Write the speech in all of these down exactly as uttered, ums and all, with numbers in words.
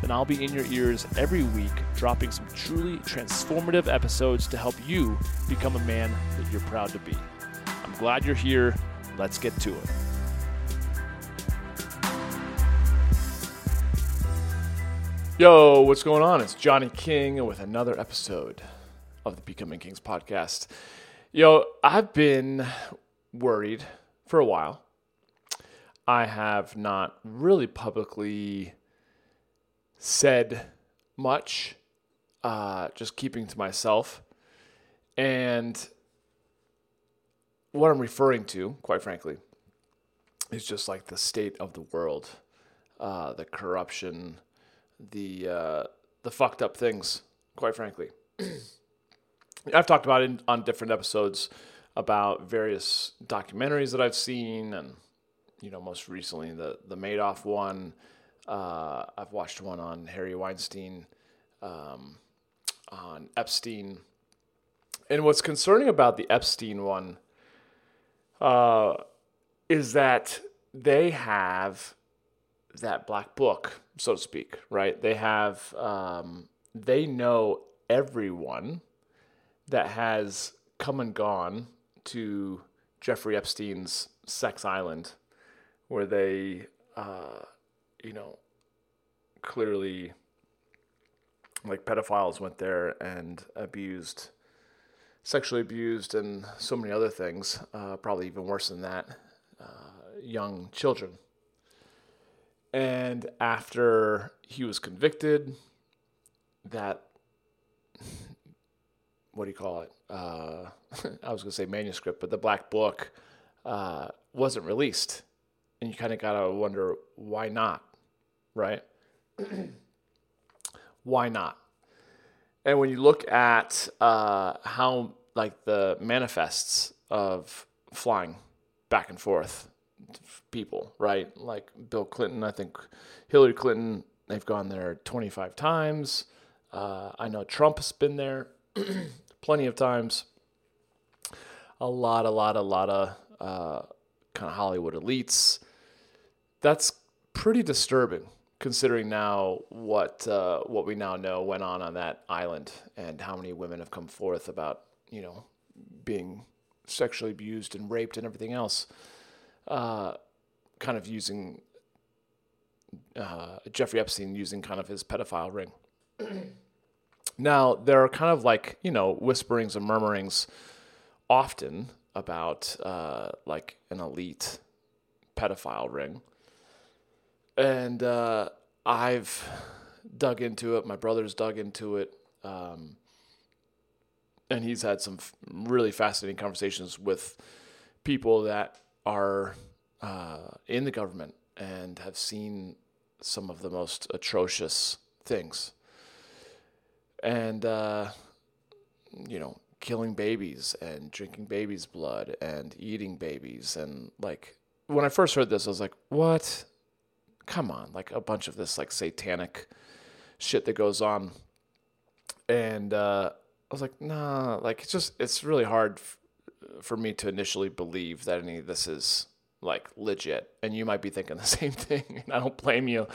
then I'll be in your ears every week, dropping some truly transformative episodes to help you become a man that you're proud to be. I'm glad you're here. Let's get to it. Yo, what's going on? It's Johnny King with another episode of the Becoming Kings podcast. Yo, I've been worried for a while. I have not really publicly said much, uh, just keeping to myself. And what I'm referring to, quite frankly, is just like the state of the world, uh, the corruption, the uh, the fucked up things, quite frankly. I've talked about it on different episodes about various documentaries that I've seen, and you know, most recently the the Madoff one. Uh, I've watched one on Harry Weinstein, um, on Epstein. And what's concerning about the Epstein one uh, is that they have that black book, so to speak, right? They have, um, they know everyone that has come and gone to Jeffrey Epstein's sex island, where they... Uh, you know, clearly, like, pedophiles went there and abused, sexually abused, and so many other things, uh, probably even worse than that, uh, young children. And after he was convicted, that, what do you call it? Uh, I was going to say manuscript, but the black book uh, wasn't released. And you kind of got to wonder, why not, right? Why not? And when you look at uh, how, like, the manifests of flying back and forth people, right? Like Bill Clinton, I think Hillary Clinton, they've gone there twenty-five times. Uh, I know Trump's been there plenty of times. A lot, a lot, a lot of uh, kind of Hollywood elites. That's pretty disturbing, considering now what uh, what we now know went on on that island, and how many women have come forth about, you know, being sexually abused and raped and everything else, uh, kind of using uh, Jeffrey Epstein using kind of his pedophile ring. Now, there are kind of like, you know, whisperings and murmurings often about uh, like an elite pedophile ring. And uh, I've dug into it. My brother's dug into it. Um, and he's had some f- really fascinating conversations with people that are uh, in the government and have seen some of the most atrocious things. And, uh, you know, killing babies and drinking babies' blood and eating babies. And, like, when I first heard this, I was like, what? Come on, like a bunch of this like satanic shit that goes on. And uh, I was like, nah, like it's just, it's really hard f- for me to initially believe that any of this is like legit. And you might be thinking the same thing, and I don't blame you.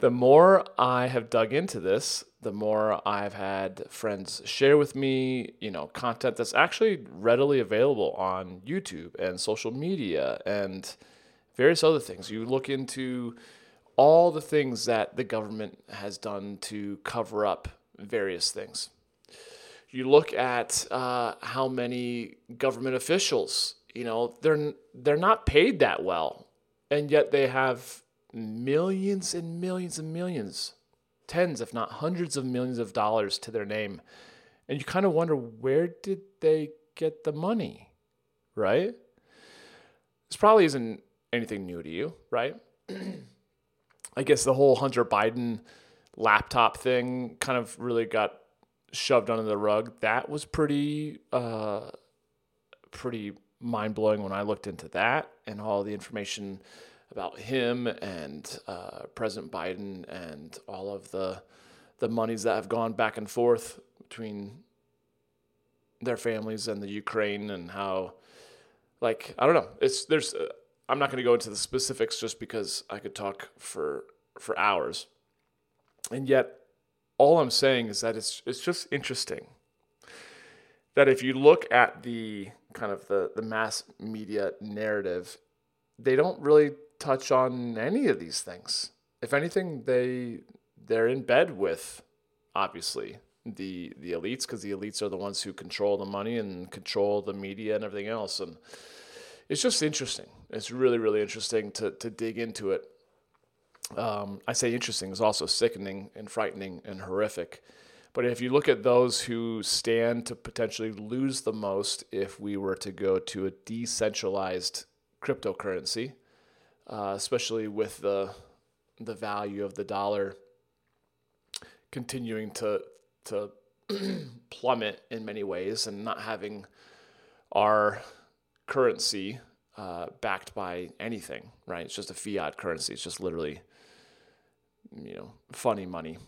The more I have dug into this, the more I've had friends share with me, you know, content that's actually readily available on YouTube and social media and various other things. You look into all the things that the government has done to cover up various things. You look at uh, how many government officials, you know, they're they're not paid that well, and yet they have millions and millions and millions, tens if not hundreds of millions of dollars to their name. And you kind of wonder, where did they get the money, right? This probably isn't anything new to you, right? I guess the whole Hunter Biden laptop thing kind of really got shoved under the rug. That was pretty, uh, pretty mind-blowing when I looked into that and all the information about him and uh, President Biden and all of the the monies that have gone back and forth between their families and the Ukraine, and how, like, I don't know. It's there's. Uh, I'm not going to go into the specifics just because I could talk for for hours, and yet. All I'm saying is that it's it's just interesting that if you look at the kind of the, the mass media narrative, they don't really touch on any of these things. If anything, they they're in bed with, obviously, the the elites, because the elites are the ones who control the money and control the media and everything else. And it's just interesting. It's really, really interesting to to dig into it. Um, I say interesting is also sickening and frightening and horrific. But if you look at those who stand to potentially lose the most if we were to go to a decentralized cryptocurrency, uh, especially with the the value of the dollar continuing to to plummet in many ways, and not having our currency uh, backed by anything, right? It's just a fiat currency. It's just literally, you know, funny money.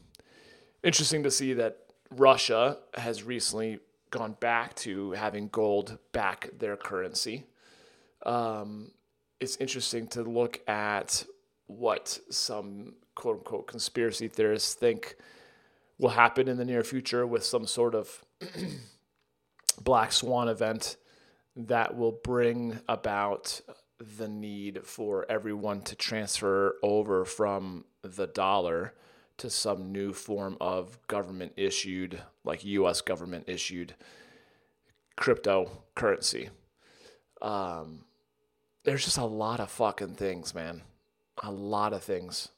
Interesting to see that Russia has recently gone back to having gold back their currency. Um, it's interesting to look at what some quote unquote conspiracy theorists think will happen in the near future with some sort of black swan event that will bring about the need for everyone to transfer over from the dollar to some new form of government-issued, like U S government-issued cryptocurrency. Um, there's just a lot of fucking things, man. A lot of things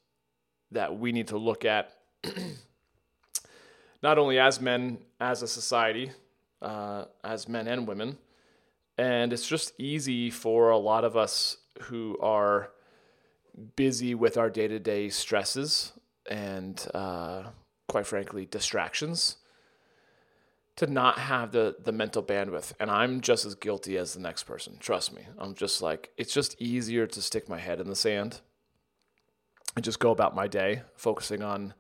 that we need to look at, not only as men, as a society, uh, as men and women. And it's just easy for a lot of us who are busy with our day-to-day stresses and, uh, quite frankly, distractions, to not have the, the mental bandwidth. And I'm just as guilty as the next person. Trust me. I'm just like, it's just easier to stick my head in the sand and just go about my day focusing on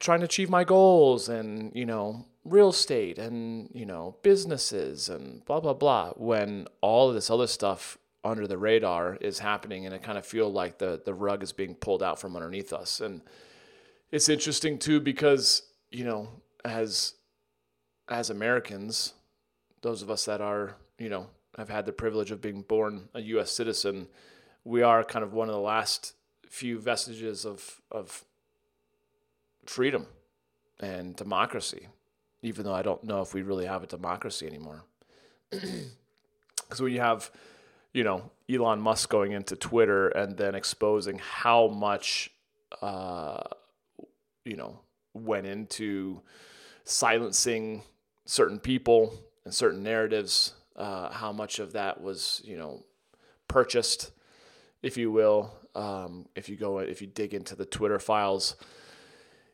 trying to achieve my goals and, you know, real estate and, you know, businesses and blah, blah, blah, when all of this other stuff under the radar is happening, and I kind of feel like the, the rug is being pulled out from underneath us. And it's interesting too, because, you know, as, as Americans, those of us that are, you know, have had the privilege of being born a U S citizen, we are kind of one of the last few vestiges of, of freedom and democracy, even though I don't know if we really have a democracy anymore. Because when you have, you know, Elon Musk going into Twitter and then exposing how much, uh, you know, went into silencing certain people and certain narratives, uh, how much of that was, you know, purchased, if you will. Um, if you go, if you dig into the Twitter files,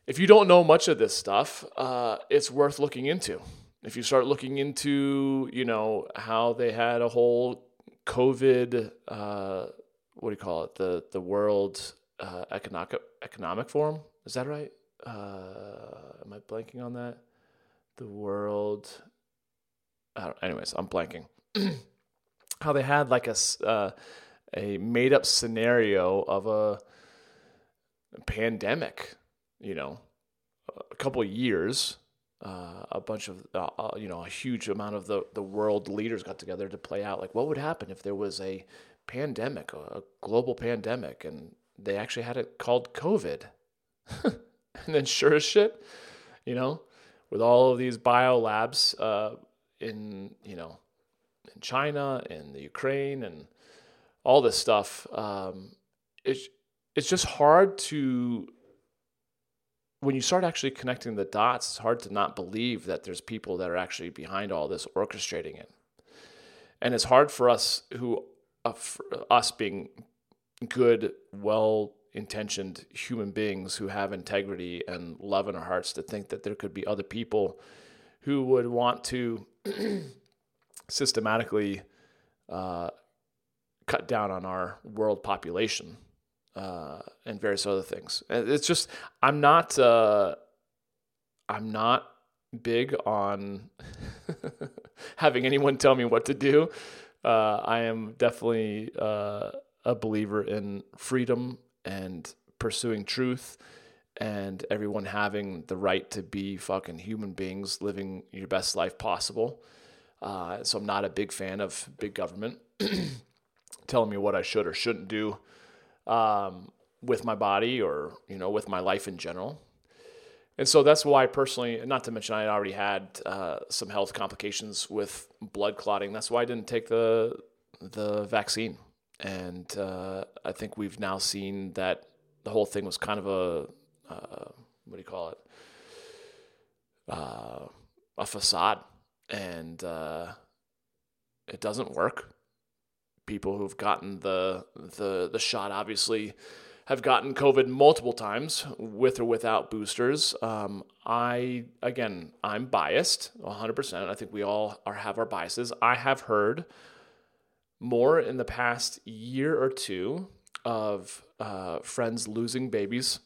if you don't know much of this stuff, uh, it's worth looking into. If you start looking into, you know, how they had a whole COVID, uh, what do you call it? The the World uh, Economic Economic Forum. Is that right? Uh, am I blanking on that? The World. I don't, anyways, I'm blanking. How they had like a uh, a made up scenario of a pandemic. You know, a couple of years, uh, a bunch of, uh, you know, a huge amount of the, the world leaders got together to play out, like, what would happen if there was a pandemic, a global pandemic, and they actually had it called COVID. And then sure as shit, you know, with all of these bio labs uh, in, you know, in China, in the Ukraine, and all this stuff, um, it's, it's just hard to... When you start actually connecting the dots, it's hard to not believe that there's people that are actually behind all this, orchestrating it. And it's hard for us who, uh, for us being good, well, intentioned human beings who have integrity and love in our hearts to think that there could be other people who would want to systematically uh, cut down on our world population uh, and various other things. It's just, I'm not, uh, I'm not big on having anyone tell me what to do. Uh, I am definitely uh, a believer in freedom and pursuing truth, and everyone having the right to be fucking human beings living your best life possible. Uh, so I'm not a big fan of big government telling me what I should or shouldn't do um, with my body or, you know, with my life in general. And so that's why I personally, not to mention I had already had uh, some health complications with blood clotting. That's why I didn't take the the vaccine. And uh, I think we've now seen that the whole thing was kind of a, uh, what do you call it, uh, a facade. And uh, it doesn't work. People who've gotten the the the shot, obviously, have gotten COVID multiple times with or without boosters. Um, I, again, I'm biased one hundred percent. I think we all are have our biases. I have heard more in the past year or two of uh, friends losing babies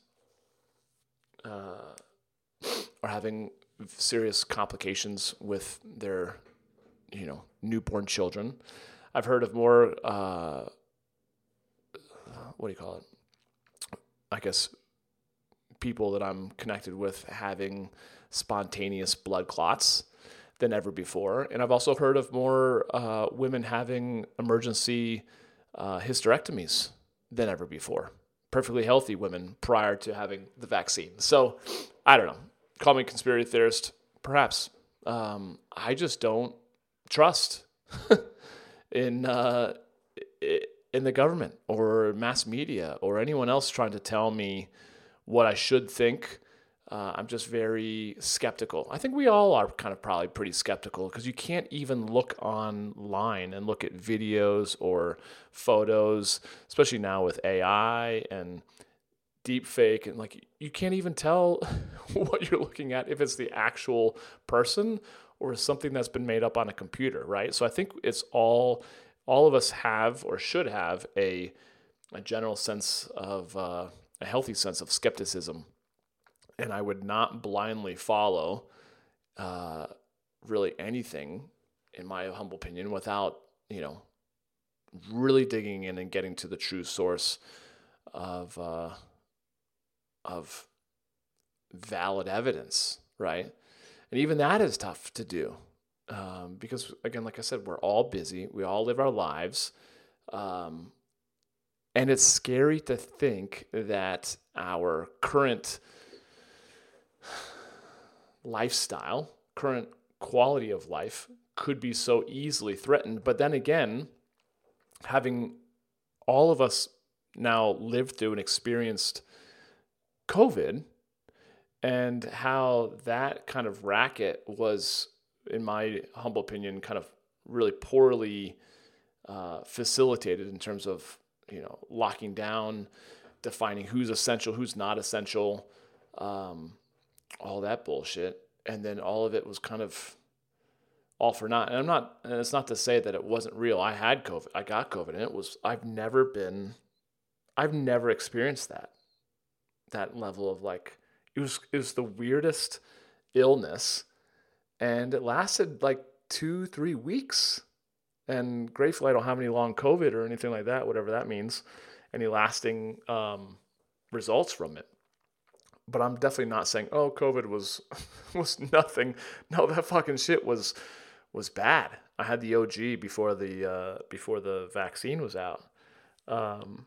uh, or having serious complications with their, you know, newborn children. I've heard of more, uh, what do you call it? I guess people that I'm connected with having spontaneous blood clots than ever before. And I've also heard of more uh, women having emergency uh, hysterectomies than ever before. Perfectly healthy women prior to having the vaccine. So I don't know. Call me a conspiracy theorist, perhaps. Um, I just don't trust in uh, in the government or mass media or anyone else trying to tell me what I should think. Uh, I'm just very skeptical. I think we all are kind of probably pretty skeptical because you can't even look online and look at videos or photos, especially now with A I and deep fake. And like, you can't even tell what you're looking at if it's the actual person or something that's been made up on a computer, right? So I think it's all, all of us have or should have a, a general sense of, uh, a healthy sense of skepticism. And I would not blindly follow uh, really anything, in my humble opinion, without, you know, really digging in and getting to the true source of uh, of valid evidence, right? And even that is tough to do um, because, again, like I said, we're all busy. We all live our lives. Um, and it's scary to think that our current lifestyle, current quality of life could be so easily threatened. But then again, having all of us now lived through and experienced COVID and how that kind of racket was, in my humble opinion, kind of really poorly uh, facilitated in terms of, you know, locking down, defining who's essential, who's not essential, um, all that bullshit. And then all of it was kind of all for naught. And I'm not, and it's not to say that it wasn't real. I had COVID, I got COVID, and it was, I've never been, I've never experienced that, that level of like, it was, it was the weirdest illness, and it lasted like two, three weeks. And gratefully I don't have any long COVID or anything like that, whatever that means, any lasting um, results from it. But I'm definitely not saying, oh, COVID was was nothing. No, that fucking shit was was bad. I had the O G before the uh, before the vaccine was out, um,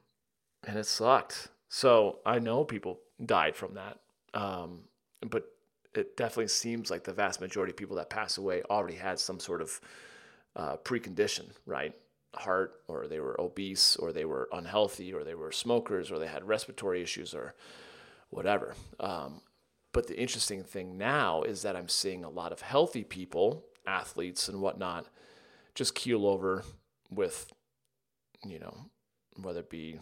and it sucked. So I know people died from that, um, but it definitely seems like the vast majority of people that pass away already had some sort of uh, precondition, right? Heart, or they were obese, or they were unhealthy, or they were smokers, or they had respiratory issues, or whatever. Um, but the interesting thing now is that I'm seeing a lot of healthy people, athletes and whatnot, just keel over with, you know, whether it be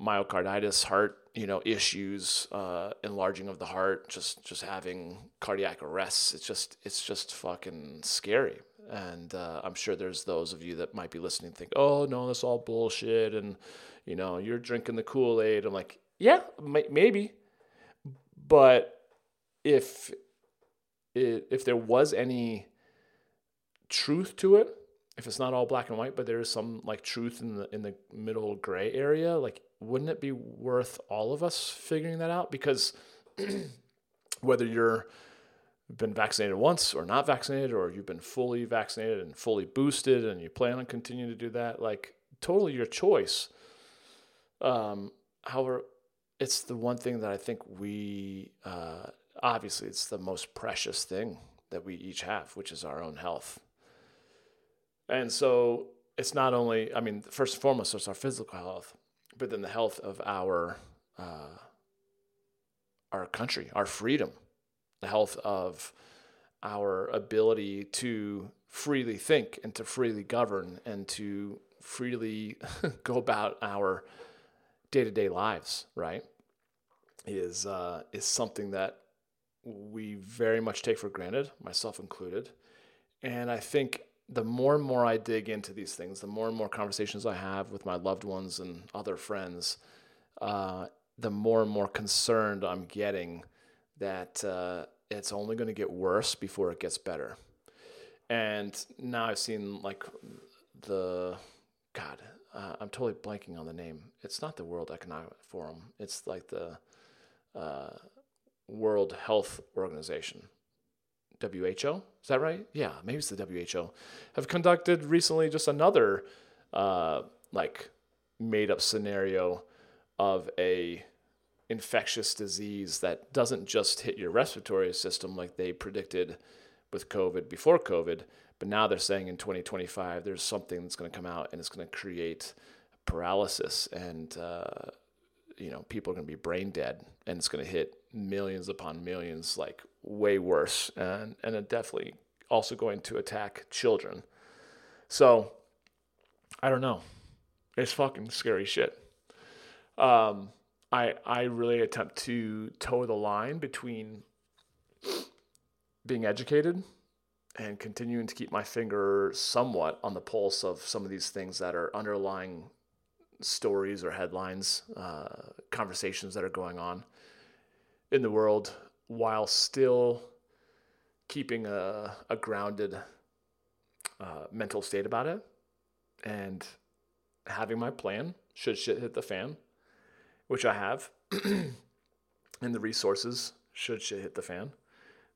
myocarditis, heart, you know, issues, uh, enlarging of the heart, just, just having cardiac arrests. It's just, it's just fucking scary. And uh, I'm sure there's those of you that might be listening think, oh no, that's all bullshit. And you know, you're drinking the Kool-Aid. I'm like, yeah, m- maybe. But if, if there was any truth to it, if it's not all black and white, but there is some like truth in the, in the middle gray area, like, wouldn't it be worth all of us figuring that out? Because whether you're been vaccinated once or not vaccinated, or you've been fully vaccinated and fully boosted and you plan on continuing to do that, like, totally your choice. Um, however, it's the one thing that I think we, uh, obviously it's the most precious thing that we each have, which is our own health. And so it's not only, I mean, first and foremost, it's our physical health, but then the health of our, uh, our country, our freedom, the health of our ability to freely think and to freely govern and to freely go about our day-to-day lives, right, is uh, is something that we very much take for granted, myself included. And I think the more and more I dig into these things, the more and more conversations I have with my loved ones and other friends, uh, the more and more concerned I'm getting that uh, it's only going to get worse before it gets better. And now I've seen like the, God, uh, I'm totally blanking on the name. It's not the World Economic Forum. It's like the uh, World Health Organization, W H O. Is that right? Yeah, maybe it's the W H O. Have conducted recently just another uh, like made up scenario of a infectious disease that doesn't just hit your respiratory system like they predicted with COVID before COVID, but now they're saying in twenty twenty-five there's something that's going to come out and it's going to create paralysis and uh, you know, people are going to be brain dead and it's going to hit millions upon millions, like way worse, and and it definitely also going to attack children. So I don't know. It's fucking scary shit. Um. I I really attempt to toe the line between being educated and continuing to keep my finger somewhat on the pulse of some of these things that are underlying stories or headlines, uh, conversations that are going on in the world, while still keeping a, a grounded uh, mental state about it and having my plan should shit hit the fan, which I have, and the resources should shit hit the fan,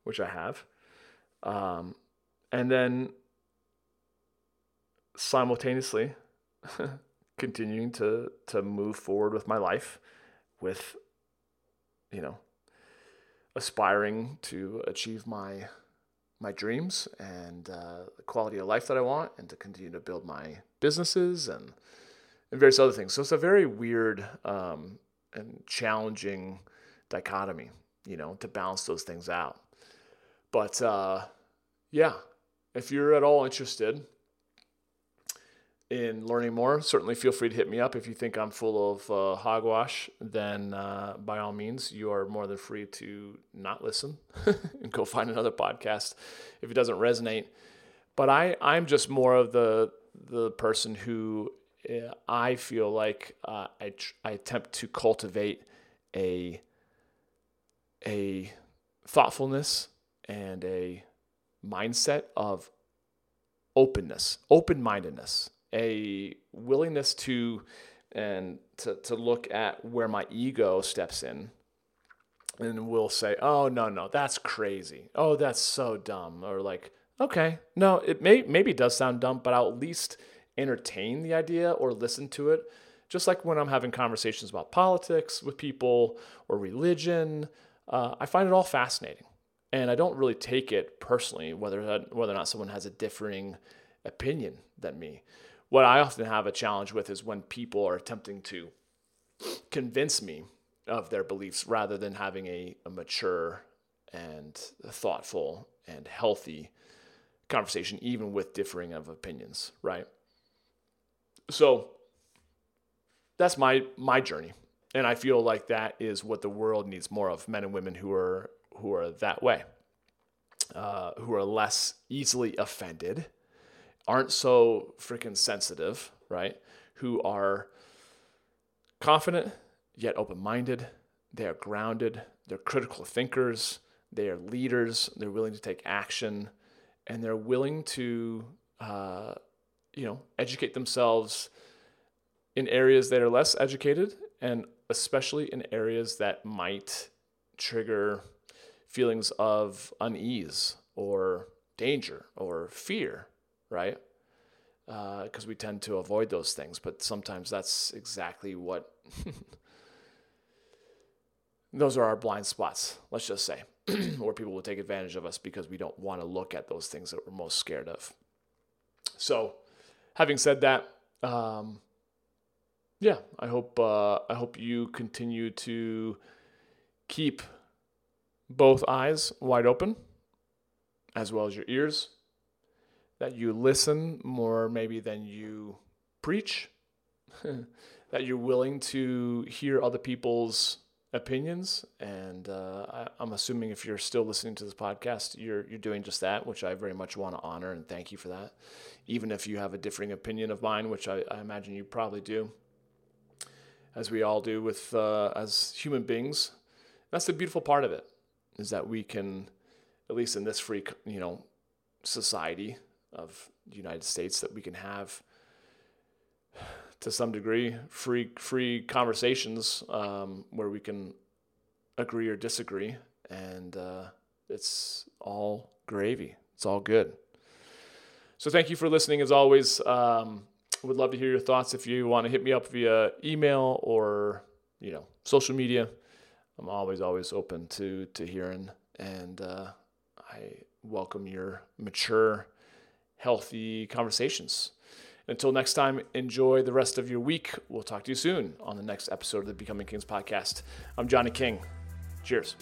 which I have. Um, and then simultaneously continuing to, to move forward with my life with, you know, aspiring to achieve my, my dreams and uh, the quality of life that I want, and to continue to build my businesses and, and various other things. So it's a very weird um, and challenging dichotomy, you know, to balance those things out. But uh, yeah, if you're at all interested in learning more, certainly feel free to hit me up. If you think I'm full of uh, hogwash, then uh, by all means, you are more than free to not listen and go find another podcast if it doesn't resonate. But I, I'm just more of the the person who I feel like uh, I tr- I attempt to cultivate a a thoughtfulness and a mindset of openness, open-mindedness, a willingness to and to to look at where my ego steps in and will say, "Oh no, no, that's crazy. Oh, that's so dumb," or like, "Okay, no, it may maybe it does sound dumb, but I'll at least entertain the idea or listen to it." Just like when I'm having conversations about politics with people or religion, uh, I find it all fascinating, and I don't really take it personally whether whether or not someone has a differing opinion than me. What I often have a challenge with is when people are attempting to convince me of their beliefs rather than having a, a mature and thoughtful and healthy conversation, even with differing of opinions, right? So that's my my journey. And I feel like that is what the world needs more of, men and women who are who are that way, uh, who are less easily offended, aren't so freaking sensitive, right? Who are confident yet open-minded. They are grounded. They're critical thinkers. They are leaders. They're willing to take action, and they're willing to, uh, you know, educate themselves in areas that are less educated, and especially in areas that might trigger feelings of unease or danger or fear, right? Because uh, we tend to avoid those things, but sometimes that's exactly what... Those are our blind spots, let's just say, where people will take advantage of us because we don't want to look at those things that we're most scared of. So, having said that, um, yeah, I hope uh, I hope you continue to keep both eyes wide open, as well as your ears, that you listen more maybe than you preach, that you're willing to hear other people's opinions, and uh, I, I'm assuming if you're still listening to this podcast, you're you're doing just that, which I very much want to honor and thank you for that. Even if you have a differing opinion of mine, which I, I imagine you probably do, as we all do with uh, as human beings. That's the beautiful part of it, is that we can, at least in this free you know society of the United States, that we can have, to some degree, free free conversations um, where we can agree or disagree, and uh, it's all gravy. It's all good. So thank you for listening, as always. Um, would love to hear your thoughts. If you want to hit me up via email or you know social media, I'm always always open to to hearing, and uh, I welcome your mature, healthy conversations. Until next time, enjoy the rest of your week. We'll talk to you soon on the next episode of the Becoming Kings podcast. I'm Johnny King. Cheers.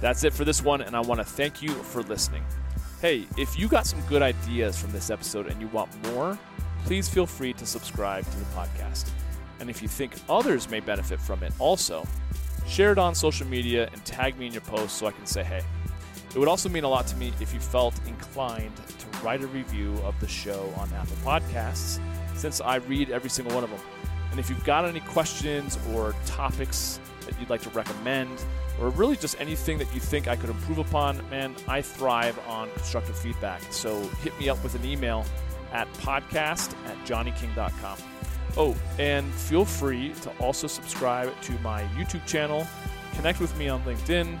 That's it for this one, and I want to thank you for listening. Hey, if you got some good ideas from this episode and you want more, please feel free to subscribe to the podcast. And if you think others may benefit from it also, share it on social media and tag me in your posts so I can say hey. It would also mean a lot to me if you felt inclined to write a review of the show on Apple Podcasts, since I read every single one of them. And if you've got any questions or topics that you'd like to recommend, or really just anything that you think I could improve upon, man, I thrive on constructive feedback. So hit me up with an email at podcast at johnny king dot com. Oh, and feel free to also subscribe to my YouTube channel, connect with me on LinkedIn,